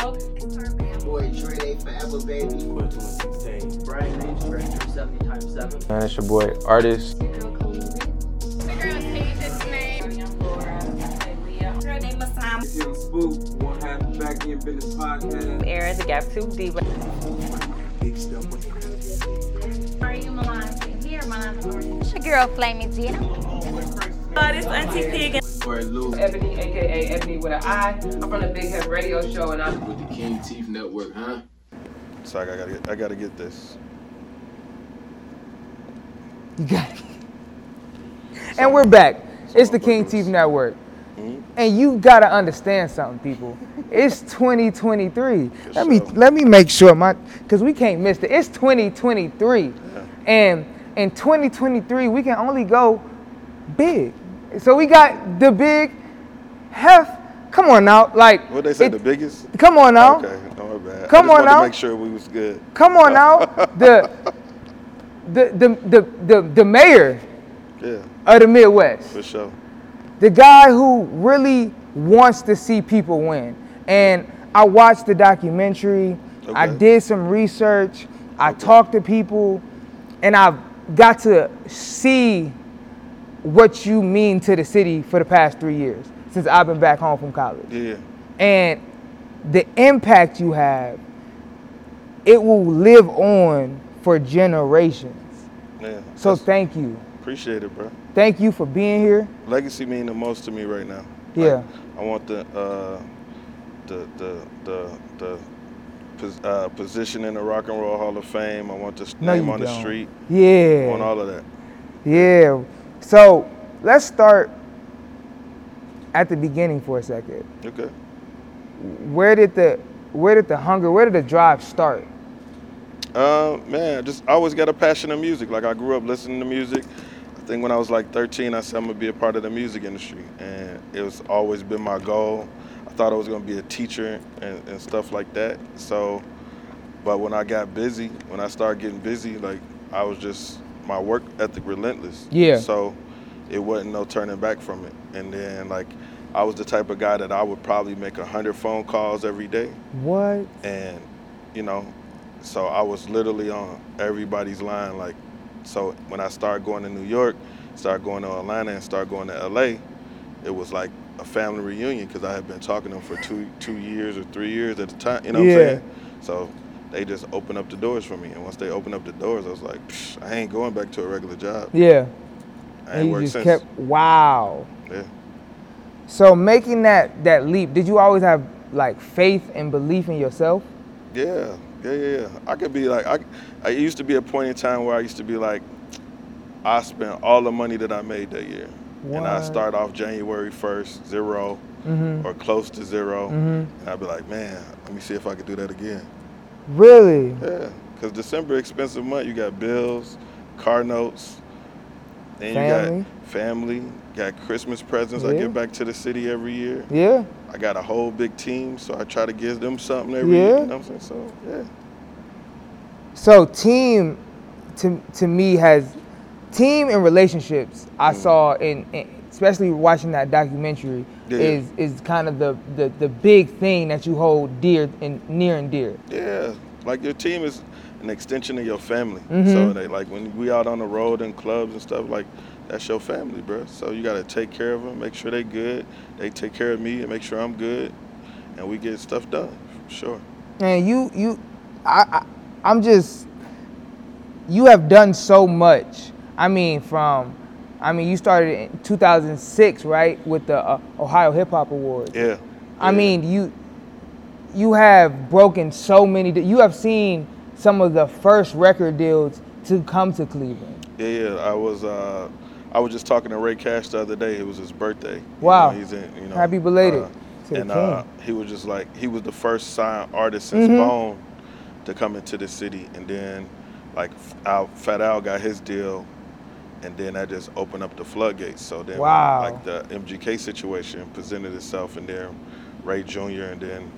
Smoke. Boy, Trey, they forever, baby. Brian H, Director 70 times 7. And it's your boy, Artist. The girl changes name. Girl named Masam. It's Young Spook. One half the Back End Business Podcast. Aaron, the Gap 2 D. Big stuff with the Are you Milan? Here, Milan. It's your girl, Flamey Gina. Oh, this Auntie T again. Ebony, aka Ebony with an I. I'm from the Big Heff radio show, and I'm with the King Teeth Network, huh? So I gotta get this. You got it. So, and we're back. So it's the King Teeth Network, and you gotta understand something, people. It's 2023. Let me make sure because we can't miss it. It's 2023, yeah. And in 2023 we can only go big. So we got the Big Heff. Come on now, like what they say, the biggest. Come on now. Okay, no, my bad. Come I just on now. To make sure we was good. Come on now, the mayor, yeah, of the Midwest. For sure. The guy who really wants to see people win. And I watched the documentary. Okay. I did some research. I talked to people, and I got to see what you mean to the city for the past 3 years since I've been back home from college. Yeah. And the impact you have, it will live on for generations. Yeah. So thank you. Appreciate it, bro. Thank you for being here. Legacy mean the most to me right now. Yeah. Like, I want the position in the Rock and Roll Hall of Fame. I want the name on the street. Yeah. I want all of that. Yeah. So let's start at the beginning for a second. Okay. Where did the drive start? Man, just I always got a passion of music. Like I grew up listening to music. I think when I was like 13, I said I'm gonna be a part of the music industry, and it was always been my goal. I thought I was gonna be a teacher and stuff like that. So, but when I started getting busy, like I was just. My work ethic relentless. Yeah. So it wasn't no turning back from it. And then like I was the type of guy that I would probably make 100 phone calls every day. What? And you know, so I was literally on everybody's line. Like, so when I started going to New York, started going to Atlanta, and started going to LA, it was like a family reunion because I had been talking to them for two years or 3 years at a time. You know what I'm saying? So. They just opened up the doors for me. And once they opened up the doors, I was like, I ain't going back to a regular job. Yeah. I ain't worked since. Wow. Yeah. So making that leap, did you always have like faith and belief in yourself? Yeah. I could be like, I used to be a point in time where I used to be like, I spent all the money that I made that year. What? And I start off January 1st, zero, or close to zero. Mm-hmm. And I'd be like, man, let me see if I could do that again. Really? Yeah, because December expensive month. You got bills, car notes, and family. You got family. Got Christmas presents. Yeah. I get back to the city every year. Yeah. I got a whole big team, so I try to give them something every year. You know what I'm saying? So yeah. So team, to me has team and relationships. I saw in especially watching that documentary is kind of the big thing that you hold dear and near and dear. Yeah, like your team is an extension of your family. Mm-hmm. So they like when we out on the road and clubs and stuff, like that's your family, bro. So you gotta take care of them, make sure they good. They take care of me and make sure I'm good, and we get stuff done for sure. And you have done so much. I mean, you started in 2006, right, with the Ohio Hip-Hop Awards. Yeah. I mean, you have broken so many. You have seen some of the first record deals to come to Cleveland. Yeah. I was just talking to Ray Cash the other day. It was his birthday. Wow. You know, happy belated. He was just like he was the first signed artist since Bone to come into the city, and then like Fat Al got his deal. And then that just opened up the floodgates. So then, like the MGK situation presented itself, and then Ray Jr. And then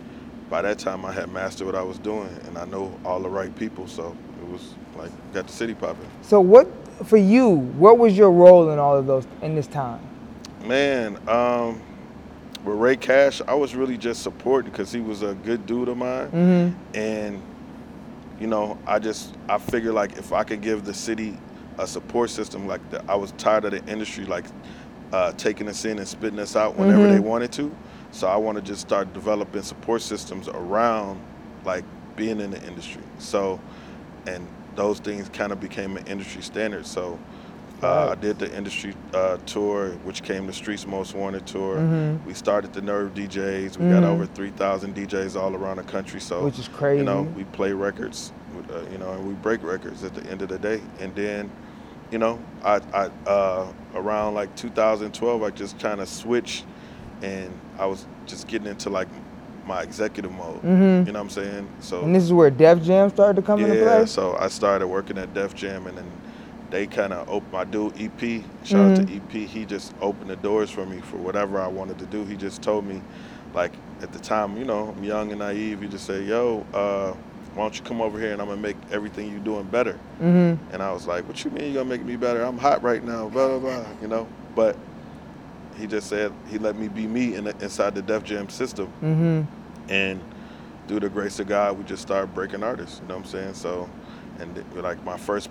by that time, I had mastered what I was doing, and I know all the right people. So it was like got the city popping. So what was your role in all of those in this time? Man, With Ray Cash, I was really just supporting because he was a good dude of mine. Mm-hmm. And, you know, I figured, like, if I could give the city a support system, like, I was tired of the industry, like, taking us in and spitting us out whenever mm-hmm. they wanted to. So I want to just start developing support systems around, like, being in the industry. So, and those things kind of became an industry standard. So I did the industry tour, which came the Streets Most Wanted tour. Mm-hmm. We started the Nerve DJs. We mm-hmm. got over 3,000 DJs all around the country. So, which is crazy. You know, we play records, you know, and we break records at the end of the day. And then, you know, I around like 2012, I just kind of switched, and I was just getting into like my executive mode. Mm-hmm. You know what I'm saying? So, and this is where Def Jam started to come into play? Yeah, so I started working at Def Jam, and then they kind of opened my dude, EP. Shout mm-hmm. out to EP. He just opened the doors for me for whatever I wanted to do. He just told me, like, at the time, you know, I'm young and naive. He just said, yo, why don't you come over here and I'm going to make everything you're doing better. Mm-hmm. And I was like, what you mean you're going to make me better? I'm hot right now, blah, blah, blah, you know. But he just said he let me be me inside the Def Jam system. Mm-hmm. And through the grace of God, we just started breaking artists, you know what I'm saying? So, and like my first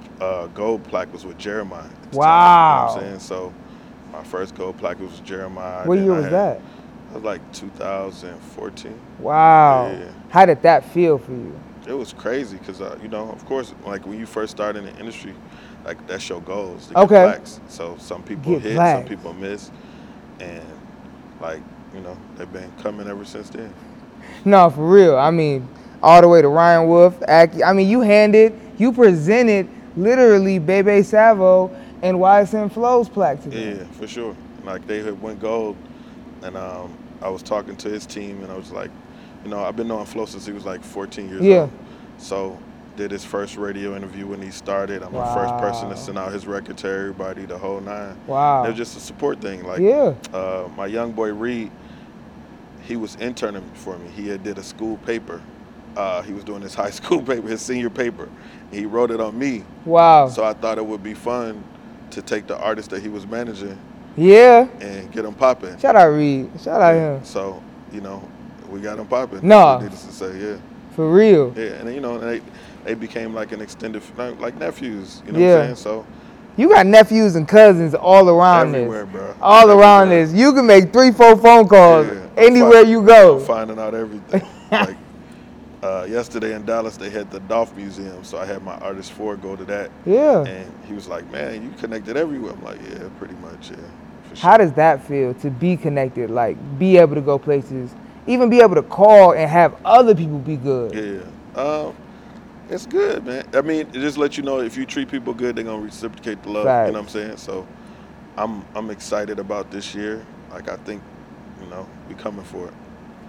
gold plaque was with Jeremiah. Wow. Time, you know what I'm saying? So my first gold plaque was with Jeremiah. What year was that? It was like 2014. Wow. Yeah. How did that feel for you? It was crazy because, you know, of course, like when you first start in the industry, like that's your goals. To okay. Get plaques. So some people get hit, plaques. Some people miss. And like, you know, they've been coming ever since then. No, for real. I mean, all the way to Ryan Wolf. I mean, you presented literally Bebe Savo and YSN Flo's plaque today. Yeah, for sure. Like they had went gold, and I was talking to his team, and I was like, you know, I've been knowing Flo since he was like 14 years old. So did his first radio interview when he started. I'm the first person to send out his record to everybody, the whole nine. Wow. It was just a support thing. Like my young boy Reed, he was interning for me. He had did a school paper. He was doing his high school paper, his senior paper. He wrote it on me. Wow. So I thought it would be fun to take the artist that he was managing. Yeah. And get him popping. Shout out Reed. Shout out him. So, you know, we got him popping. No. Needless to say, yeah. For real. Yeah, and you know, they became like an extended, like nephews, you know what I'm saying? So. You got nephews and cousins all around everywhere, this. Bro. All everywhere. Around this. You can make 3-4 phone calls anywhere you go. I'm finding out everything. Like, yesterday in Dallas, they had the Dolph Museum, so I had my artist Ford go to that. Yeah. And he was like, man, you connected everywhere. I'm like, yeah, pretty much, yeah. For sure. How does that feel to be connected, like be able to go places, even be able to call and have other people be good? Yeah. It's good, man. I mean, it just lets you know if you treat people good, they're going to reciprocate the love, you know what I'm saying? So I'm excited about this year. Like, I think, you know, we're coming for it.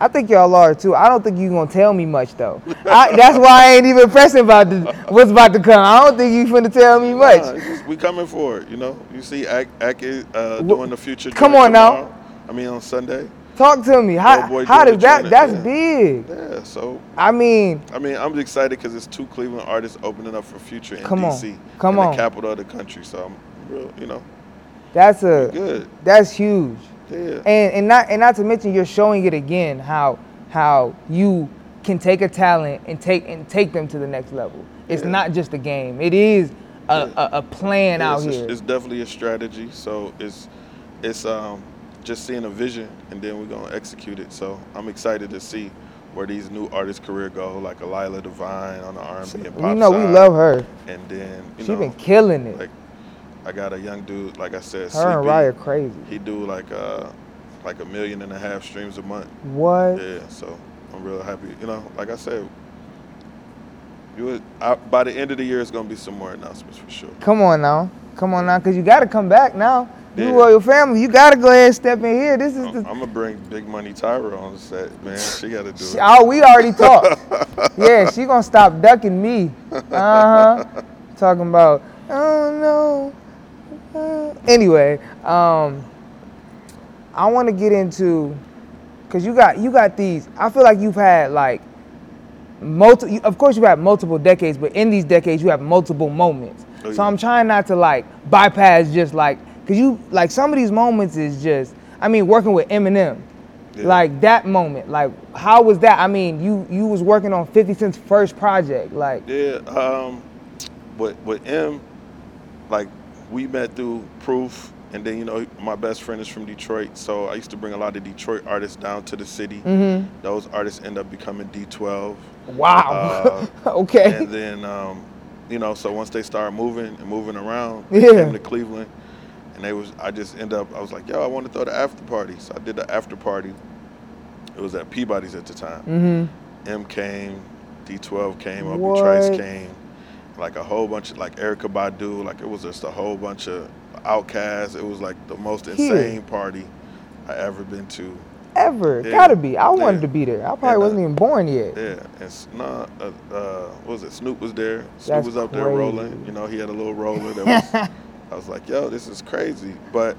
I think y'all are too. I don't think you're going to tell me much though. That's why I ain't even pressing about what's about to come. I don't think you finna tell me much. Nah, we coming for it, you know. You see Ack is doing the future. Come on now. I mean on Sunday. Talk to me. How does that, that's big. Yeah, so. I mean, I'm excited because it's two Cleveland artists opening up for Future in D.C. Come on. The capital of the country. So I'm real, you know. That's huge. Yeah. And not to mention you're showing it again how you can take a talent and take them to the next level. It's not just a game. It is a plan out here. It's definitely a strategy. So it's just seeing a vision and then we're gonna execute it. So I'm excited to see where these new artists' career go, like Alila Divine on the R&B and pop side. You know, we love her. And then she's been killing it. Like, I got a young dude, like I said, Sleepy. Her and Raya crazy. He do like 1.5 million streams a month. What? Yeah, so I'm real happy. You know, like I said, by the end of the year, it's going to be some more announcements for sure. Come on now, because you got to come back now. Yeah. You royal family, you got to go ahead and step in here. This is I'm going to bring Big Money Tyra on the set, man. She got to do it. Oh, we already talked. Yeah, she going to stop ducking me. Uh-huh. Talking about, oh, no. Anyway, I want to get into, because you got these, I feel like you've had like multiple, of course you've had multiple decades, but in these decades you have multiple moments. Oh, yeah. So I'm trying not to like bypass just like, because you, like some of these moments is just, I mean, working with Eminem. Yeah. Like that moment, like how was that? I mean, you was working on 50 Cent's first project, like. Yeah, with M, like we met through Proof, and then, you know, my best friend is from Detroit, so I used to bring a lot of Detroit artists down to the city. Mm-hmm. Those artists end up becoming D12. Wow. Okay. And then, you know, so once they started moving around, they came to Cleveland, and I was like, yo, I want to throw the after party. So I did the after party. It was at Peabody's at the time. Mm-hmm. M came, D12 came, Obie Trice came, like a whole bunch of, like Erykah Badu, like it was just a whole bunch of Outcasts. It was like the most insane party I ever been to. Ever. Yeah. Gotta be. I wanted to be there. I probably wasn't even born yet. Yeah. And what was it? Snoop was there. Snoop was up there rolling. You know, he had a little roller. I was like, yo, this is crazy. But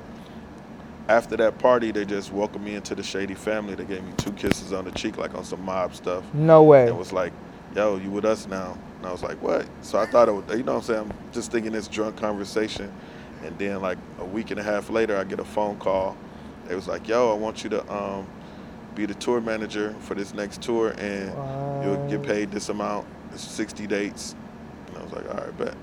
after that party, they just welcomed me into the Shady family. They gave me 2 kisses on the cheek, like on some mob stuff. No way. It was like, yo, you with us now. And I was like, what? So I thought it was, you know what I'm saying? I'm just thinking this drunk conversation. And then like a week and a half later, I get a phone call. They was like, yo, I want you to be the tour manager for this next tour, and you'll get paid this amount. It's 60 dates. And I was like, all right, bet.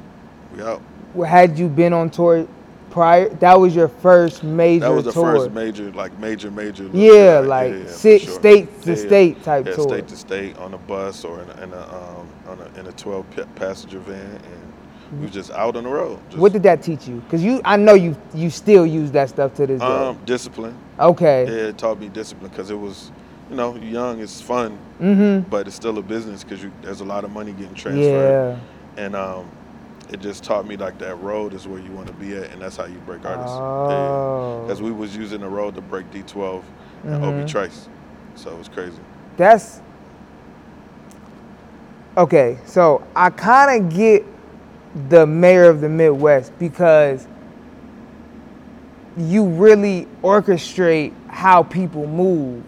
We out. Well, had you been on tour prior? That was your first major tour. That was the first major, like major. Yeah, like state to state type tour. State to state on a bus or in a 12-passenger van, and we was just out on the road. What did that teach you? Because I know you still use that stuff to this day. Discipline. Okay. Yeah, it taught me discipline because it was, you know, young, it's fun, but it's still a business because there's a lot of money getting transferred. Yeah. And it just taught me like that road is where you want to be at, and that's how you break artists. Oh. Because we was using the road to break D12 and Obie Trice, so it was crazy. That's okay. So I kind of get the mayor of the Midwest because you really orchestrate how people move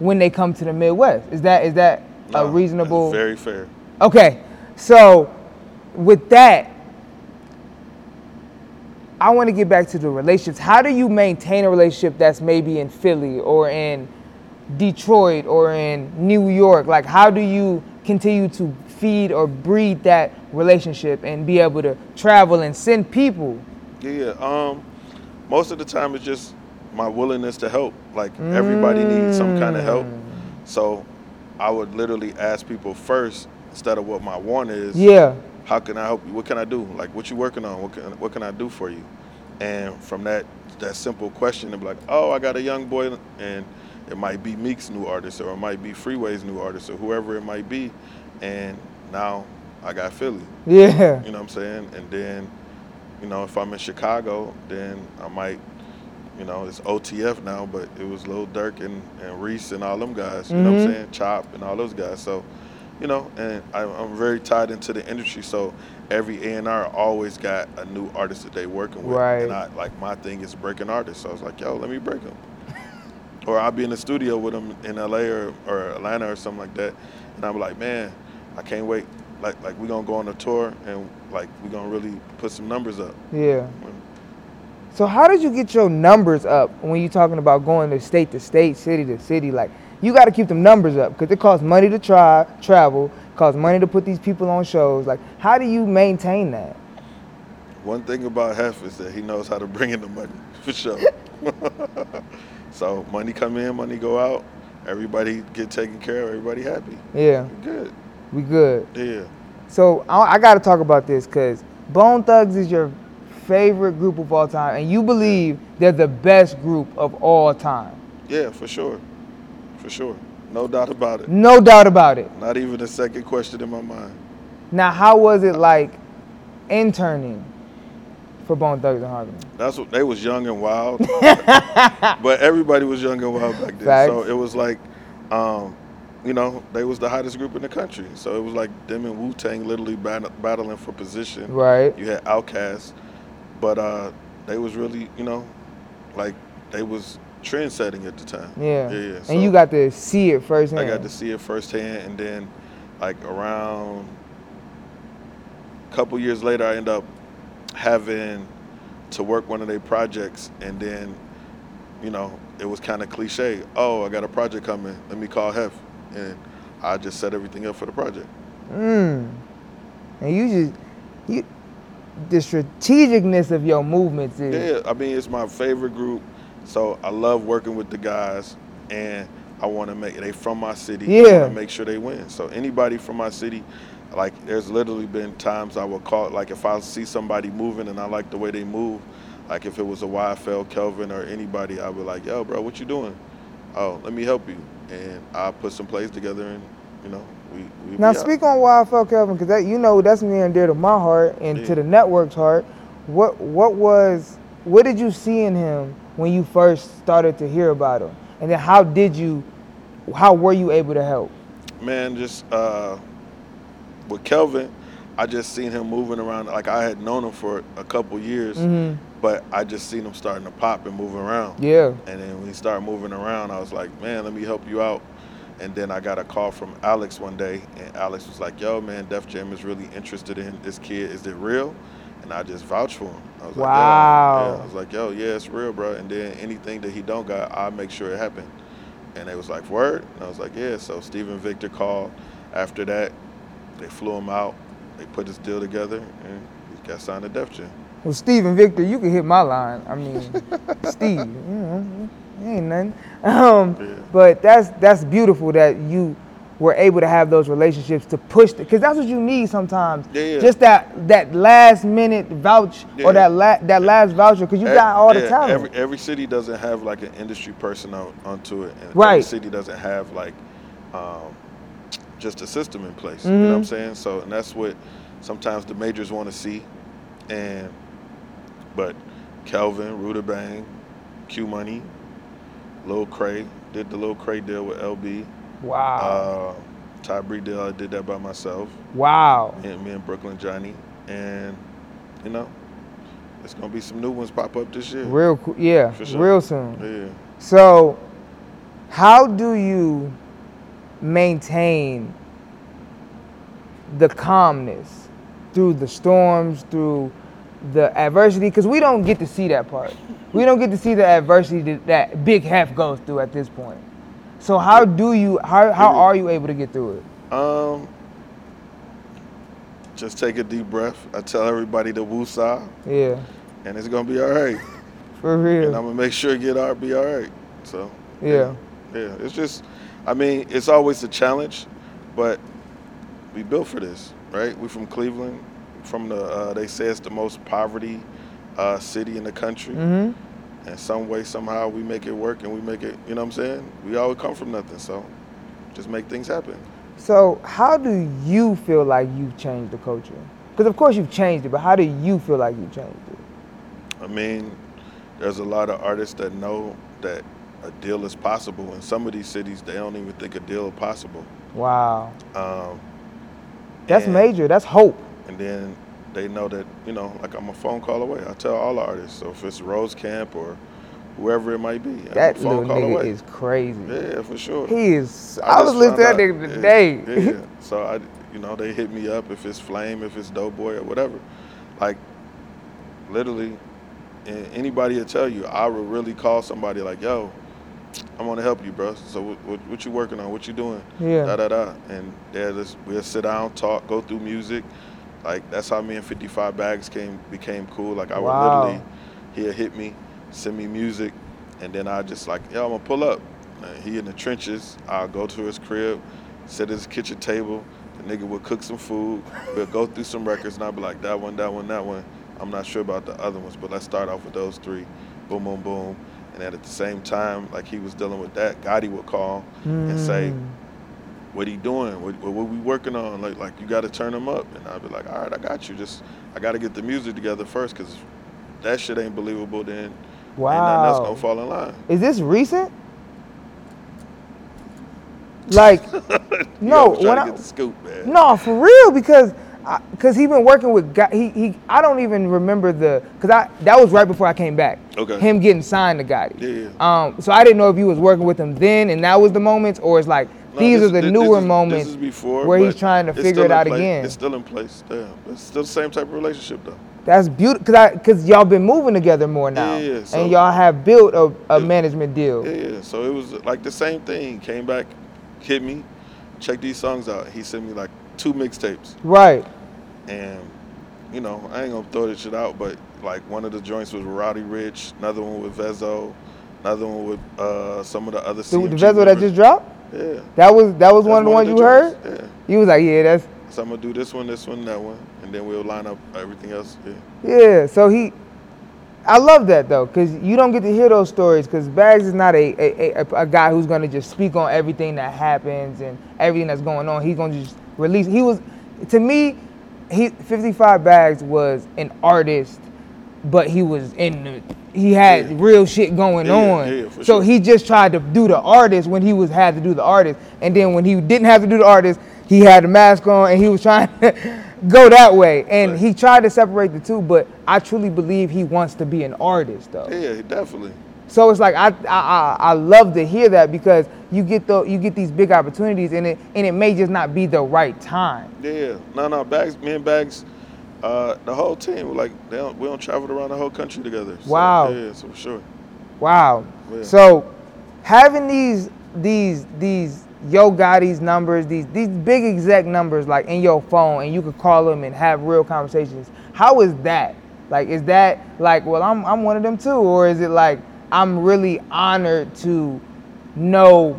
when they come to the Midwest. Is that a reasonable? Very fair. Okay, so with that, I want to get back to the relationships. How do you maintain a relationship that's maybe in Philly or in Detroit or in New York? Like, how do you continue to feed or breed that relationship and be able to travel and send people? Most of the time it's just my willingness to help. Like everybody needs some kind of help, so I would literally ask people first instead of what my want is. How can I help you? What can I do? Like, what you working on? What can I do for you? And from that simple question, they'd be like, oh, I got a young boy, and it might be Meek's new artist, or it might be Freeway's new artist, or whoever it might be, and now I got Philly. Yeah. You know what I'm saying? And then, you know, if I'm in Chicago, then I might, you know, it's OTF now, but it was Lil Durk and Reese and all them guys, you know what I'm saying? Chop and all those guys. So, you know, and I'm very tied into the industry, so every A&R always got a new artist that they working with. Right. And my thing is breaking artists. So I was like, yo, let me break them. Or I'll be in the studio with them in LA or Atlanta or something like that. And I'm like, man, I can't wait. Like we're going to go on a tour and like we're going to really put some numbers up. Yeah. So how did you get your numbers up when you're talking about going to state, city to city? Like, you got to keep them numbers up because it costs money to travel, costs money to put these people on shows. Like, how do you maintain that? One thing about Heff is that he knows how to bring in the money, for sure. So money come in, money go out. Everybody get taken care of. Everybody happy. Yeah. We good. Yeah. So I got to talk about this because Bone Thugs is your favorite group of all time, and you believe they're the best group of all time. Yeah, for sure. For sure. No doubt about it. Not even a second question in my mind. Now, how was it like interning for Bone Thugs-n-Harmony? That's what they was young and wild, but everybody was young and wild back then. Facts. So it was like, you know, they was the hottest group in the country. So it was like them and Wu-Tang literally battling for position. Right. You had Outkast, but they was really, you know, like they was trendsetting at the time. Yeah. Yeah. So and you got to see it firsthand. I got to see it firsthand, and then like around a couple years later, I end up having to work one of their projects, and then, you know, it was kind of cliche. Oh, I got a project coming. Let me call Heff. And I just set everything up for the project. And you the strategicness of your movements is. Yeah, I mean, it's my favorite group. So I love working with the guys, and I want to make, they from my city. Yeah. I want to make sure they win. So anybody from my city, like there's literally been times I would call, like if I see somebody moving and I like the way they move, like if it was a YFL Kelvin or anybody, I would be like, yo, bro, what you doing? Oh, let me help you. And I put some plays together and, you know, we Now speak on YFL Kelvin, because that, you know, that's near and dear to my heart and to the network's heart. What did you see in him when you first started to hear about him? And then how were you able to help? Man, just with Kelvin, I just seen him moving around. Like I had known him for a couple years, but I just seen him starting to pop and move around. Yeah. And then when he started moving around, I was like, man, let me help you out. And then I got a call from Alex one day, and Alex was like, yo, man, Def Jam is really interested in this kid. Is it real? And I just vouched for him. I was like, yeah. I was like, yo, yeah, it's real, bro. And then anything that he don't got, I make sure it happened. And they was like, word? And I was like, yeah. So Steven Victor called after that. They flew him out. They put this deal together, and he got signed to Def Jam. Well, Steven Victor, you can hit my line. I mean, Steve, you know, ain't nothing. But that's beautiful that you were able to have those relationships to push, because that's what you need sometimes. Just that last minute vouch or that last voucher, because you got all the talent. Every city doesn't have like an industry person onto it, and every city doesn't have like just a system in place. You know what I'm saying? So, and that's what sometimes the majors want to see, but Kelvin, Ruda Bang, Q Money, Lil Cray did the Lil Cray deal with LB. Wow. Tyree Dill, I did that by myself. Wow. And me and Brooklyn Johnny. And, you know, it's going to be some new ones pop up this year. Real cool. Yeah. For sure. Real soon. Yeah. So, how do you maintain the calmness through the storms, through the adversity? Because we don't get to see that part. We don't get to see the adversity that Big Heff goes through at this point. So how are you able to get through it? Just take a deep breath. I tell everybody to woosah. Yeah. And it's gonna be all right. For real. And I'm gonna make sure it be all right. So. Yeah. Yeah. It's just, I mean, it's always a challenge, but we built for this, right? We from Cleveland, from the they say it's the most poverty city in the country. And some way, somehow, we make it work and we make it, you know what I'm saying? We always come from nothing, so just make things happen. So how do you feel like you've changed the culture? Because of course you've changed it, but how do you feel like you've changed it? I mean, there's a lot of artists that know that a deal is possible. In some of these cities, they don't even think a deal is possible. Wow. That's major, that's hope. And then they know that, you know, like I'm a phone call away. I tell all the artists. So if it's Rose Camp or whoever it might be, that I'm a phone call away. That little nigga is crazy. Yeah, for sure. He is. I was listening to that nigga today. Yeah. So I, you know, they hit me up if it's Flame, if it's Doughboy or whatever. Like, literally, anybody will tell you. I would really call somebody like, yo, I want to help you, bro. So what you working on? What you doing? Yeah. Da da da. And we'll sit down, talk, go through music. Like, that's how me and 55 Bags became cool. Like, I would literally, he'll hit me, send me music, and then I just like, yo, I'm gonna pull up. And he in the trenches, I'll go to his crib, sit at his kitchen table, the nigga would cook some food, we'll go through some records, and I'll be like, that one, that one, that one. I'm not sure about the other ones, but let's start off with those three. Boom, boom, boom. And then at the same time, like, he was dealing with that, Gotti would call and say, what he doing? What we working on? Like you got to turn him up. And I'll be like, all right, I got you. Just I got to get the music together first, because that shit ain't believable. Then ain't nothing else gonna fall in line. Is this recent? Like, no, when I get the scoop, man. No, for real, because he been working with he I don't even remember that was right before I came back. Okay. Him getting signed to Gotti. Yeah. So I didn't know if you was working with him then and that was the moments, or it's like These are the newer moments where he's trying to figure it out again. It's still in place. Damn. It's still the same type of relationship, though. That's beautiful, because y'all been moving together more now. Yeah, so, and y'all have built a management deal. Yeah, so it was like the same thing. Came back, hit me, check these songs out. He sent me like 2 mixtapes. Right. And, you know, I ain't going to throw this shit out, but like one of the joints was Roddy Rich, another one with Vezo, another one with some of the other CMG. The Vezo that just dropped? Yeah. That was one of the ones you heard? Yeah. You was like, yeah, that's... So I'm going to do this one, that one, and then we'll line up everything else. Yeah, so he... I love that, though, because you don't get to hear those stories, because Bags is not a guy who's going to just speak on everything that happens and everything that's going on. He's going to just release... He was... To me, 55 Bags was an artist, but he was in the... He had real shit going on. Yeah, so sure. He just tried to do the artist when he had to do the artist. And then when he didn't have to do the artist... He had a mask on, and he was trying to go that way. And he tried to separate the two, but I truly believe he wants to be an artist, though. Yeah, definitely. So it's like I love to hear that, because you get these big opportunities, and it may just not be the right time. Yeah, no, Bags, me and Bags, the whole team, we're like we don't travel around the whole country together. So, wow. Yeah, so for sure. Wow. Yeah. So having these. Yo Gotti's numbers, these big exec numbers, like in your phone, and you could call them and have real conversations. How is that? Like, is that like, well, I'm one of them too, or is it like I'm really honored to know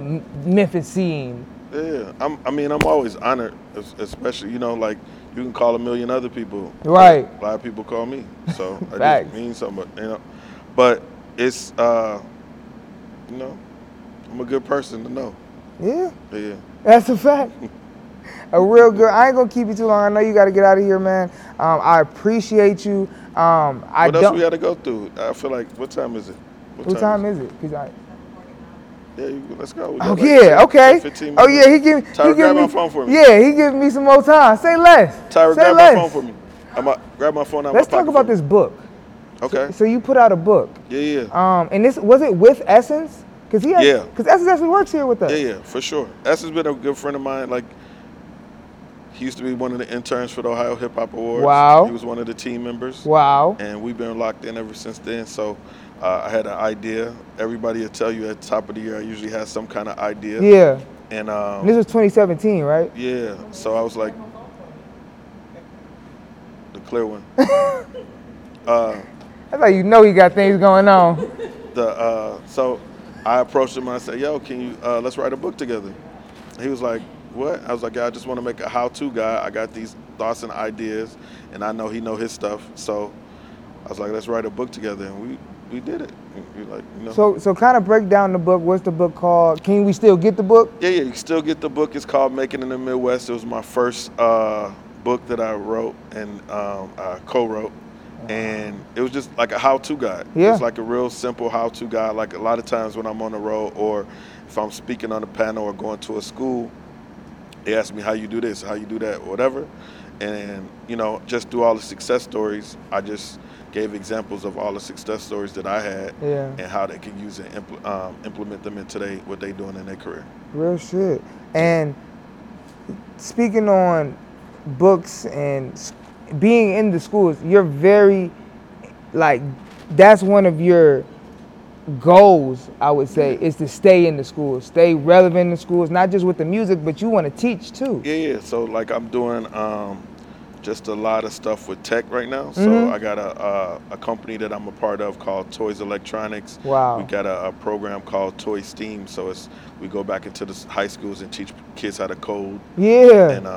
Memphis scene? Yeah, I'm always honored, especially, you know, like you can call a million other people, right? A lot of people call me, so I just mean something, you know. But it's you know, I'm a good person to know. Yeah, that's a fact. A real good. I ain't gonna keep you too long. I know you got to get out of here, man. I appreciate you. What else we got to go through? I feel like, what time is it? What time is it? Yeah, let's go. Okay. 15 minutes. Oh yeah, Tyra, grab my phone for me. Yeah, he giving me some more time. Say less. Tyra, grab my phone for me. I'm gonna grab my phone out. Let's talk about this book. Okay. So you put out a book. Yeah. And this was it with Essence. Because Essence actually works here with us. Yeah, for sure. Essence has been a good friend of mine. Like, he used to be one of the interns for the Ohio Hip-Hop Awards. Wow. He was one of the team members. Wow. And we've been locked in ever since then. So I had an idea. Everybody will tell you at the top of the year, I usually have some kind of idea. Yeah. And this was 2017, right? Yeah. So I was like, the clear one. I thought, you know, he got things going on. So I approached him and I said, yo, can you, let's write a book together. He was like, what? I was like, yeah, I just want to make a how-to guide. I got these thoughts and ideas, and I know he know his stuff. So I was like, let's write a book together, and we did it. We like, you know. So kind of break down the book. What's the book called? Can we still get the book? Yeah, you can still get the book. It's called Making in the Midwest. It was my first book that I wrote and I co-wrote. And it was just like a how-to guide. Yeah. It's like a real simple how-to guide. Like a lot of times when I'm on the road or if I'm speaking on a panel or going to a school, they ask me how you do this, how you do that, whatever. And, you know, just through all the success stories, I just gave examples of all the success stories that I had and how they can use and implement them in today, what they doing in their career. Real shit. And speaking on books and being in the schools, you're very, like, that's one of your goals, I would say, is to stay in the schools, stay relevant in the schools, not just with the music, but you want to teach too. Yeah. So like I'm doing just a lot of stuff with tech right now. So I got a company that I'm a part of called Toys Electronics. Wow. We got a program called Toy STEAM. So we go back into the high schools and teach kids how to code. Yeah. And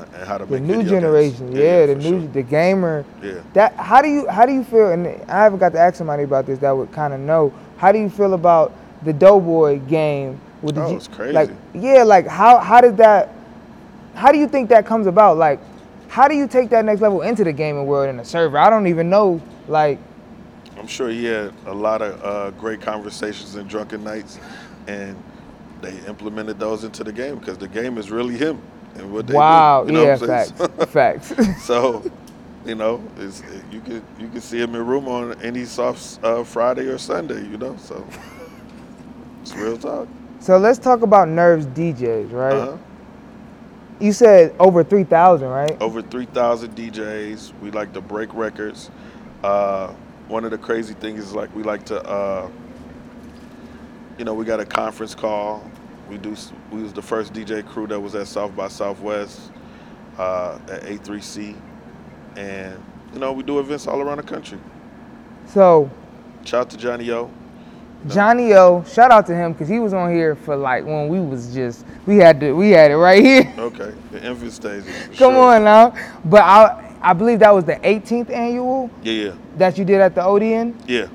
and how to make video games. The new generation. Yeah, the new, the gamer. Yeah. That how do you feel? And I haven't got to ask somebody about this that would kind of know. How do you feel about the Doughboy game? Oh, it's crazy. Like, yeah, like how do you think that comes about? Like, how do you take that next level into the gaming world and the server? I don't even know, like... I'm sure he had a lot of great conversations and drunken nights, and they implemented those into the game because the game is really him and what they do. You know what I'm facts. Facts. So, you know, you can see him in room on any soft Friday or Sunday, you know, so it's real talk. So let's talk about Nerve's DJs, right? Uh-huh. You said over 3,000, right? Over 3,000 DJs. We like to break records. One of the crazy things is like we like to, we got a conference call. We was the first DJ crew that was at South by Southwest at A3C, and we do events all around the country. So, shout out to Johnny O. Johnny O, shout out to him because he was on here for like when we was just we had it right here. Okay, the infant stages. Come on now, but I believe that was the 18th annual. Yeah. That you did at the Odeon. Yeah.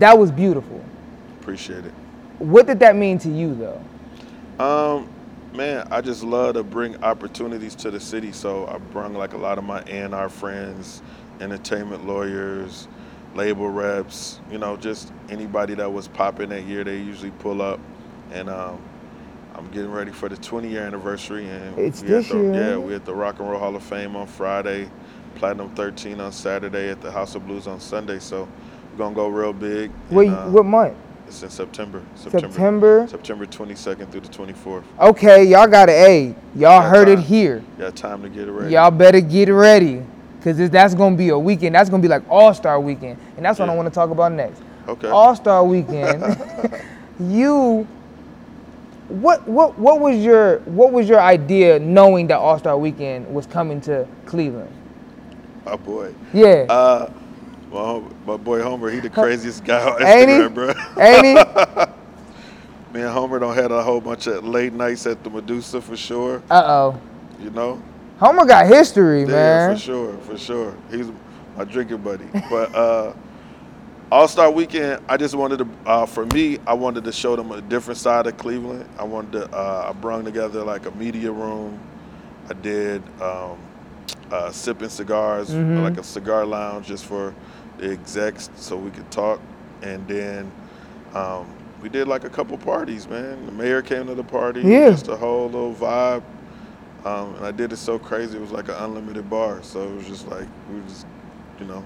That was beautiful. Appreciate it. What did that mean to you though? Man, I just love to bring opportunities to the city. So I brought like a lot of my A&R friends, entertainment lawyers, label reps, just anybody that was popping that year, they usually pull up. And I'm getting ready for the 20-year anniversary. And it's this year. Yeah, we're at the Rock and Roll Hall of Fame on Friday, Platinum 13 on Saturday, at the House of Blues on Sunday. So we're going to go real big. Wait, what month? It's in September. September 22nd through the 24th. Okay, y'all got an A. Y'all heard it here. Got time to get ready. Y'all better get ready. Because that's going to be a weekend. That's going to be like All-Star Weekend. And that's what I want to talk about next. Okay. All-Sstar Weekend. What was your idea knowing that All-Star Weekend was coming to Cleveland? My boy. Yeah. My boy Homer, he the craziest guy on Instagram, bro. Ain't he? Me and Homer done had a whole bunch of late nights at the Medusa for sure. Uh-oh. Homer got history, man. Yeah, for sure. He's my drinking buddy. But All-Star Weekend, I just wanted to, for me, I wanted to show them a different side of Cleveland. I wanted to, I brung together like a media room. I did sipping cigars, like a cigar lounge just for the execs so we could talk. And then we did like a couple parties, man. The mayor came to the party. Yeah. Just a whole little vibe. And I did it so crazy, it was like an unlimited bar. So it was just like, we were just,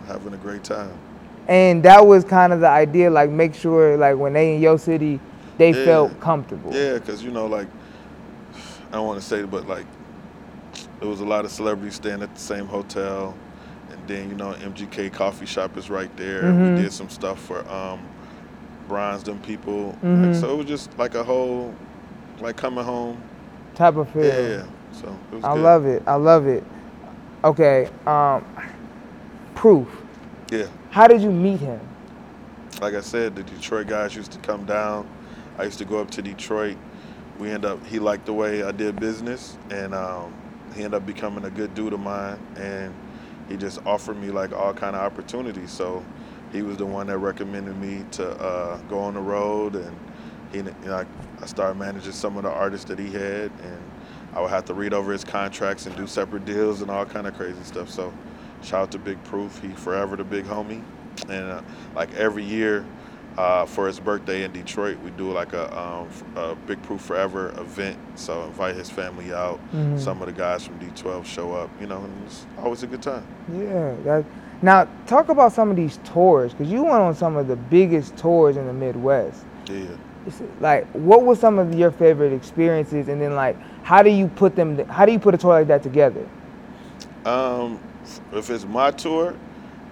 having a great time. And that was kind of the idea, like make sure like when they in your city, they felt comfortable. Yeah, because like, I don't want to say it, but like, there was a lot of celebrities staying at the same hotel. And then, MGK coffee shop is right there. Mm-hmm. We did some stuff for Bronze them people. Mm-hmm. So it was just like a whole, like coming home. Type of feel. Yeah. So it was good. I love it. Okay, Proof. Yeah. How did you meet him? Like I said, the Detroit guys used to come down. I used to go up to Detroit. He liked the way I did business, and he ended up becoming a good dude of mine, and he just offered me like all kind of opportunities. So he was the one that recommended me to go on the road, and I started managing some of the artists that he had, and I would have to read over his contracts and do separate deals and all kind of crazy stuff. So shout out to Big Proof. He forever the big homie. And like every year for his birthday in Detroit, we do like a Big Proof Forever event. So invite his family out. Mm-hmm. Some of the guys from D12 show up, and it's always a good time. Yeah. Now talk about some of these tours, because you went on some of the biggest tours in the Midwest. Yeah. Like, what were some of your favorite experiences, and then like, how do you put a tour like that together? If it's my tour,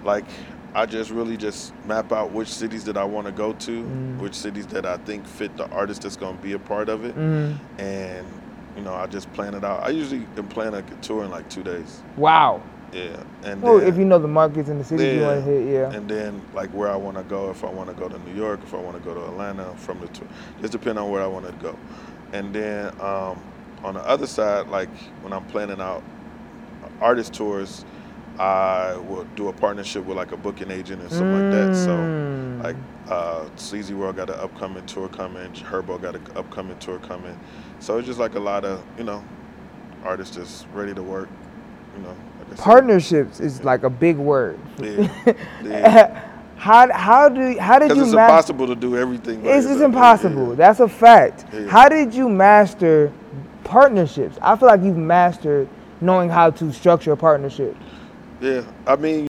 like, I just really just map out which cities that I want to go to, which cities that I think fit the artist that's going to be a part of it, and I just plan it out. I usually can plan a tour in like 2 days. Wow. Yeah, and then, if the markets and the cities you want to hit, yeah. And then like where I want to go, if I want to go to New York, if I want to go to Atlanta, from the tour, just depending on where I want to go. And then on the other side, like when I'm planning out artist tours, I will do a partnership with like a booking agent and stuff like that. So like CZ World got an upcoming tour coming, Herbo got an upcoming tour coming. So it's just like a lot of artists just ready to work. Partnerships is like a big word. Yeah. Yeah. How did you? Because it's impossible to do everything. It's impossible. Yeah. That's a fact. Yeah. How did you master partnerships? I feel like you've mastered knowing how to structure a partnership. Yeah, I mean.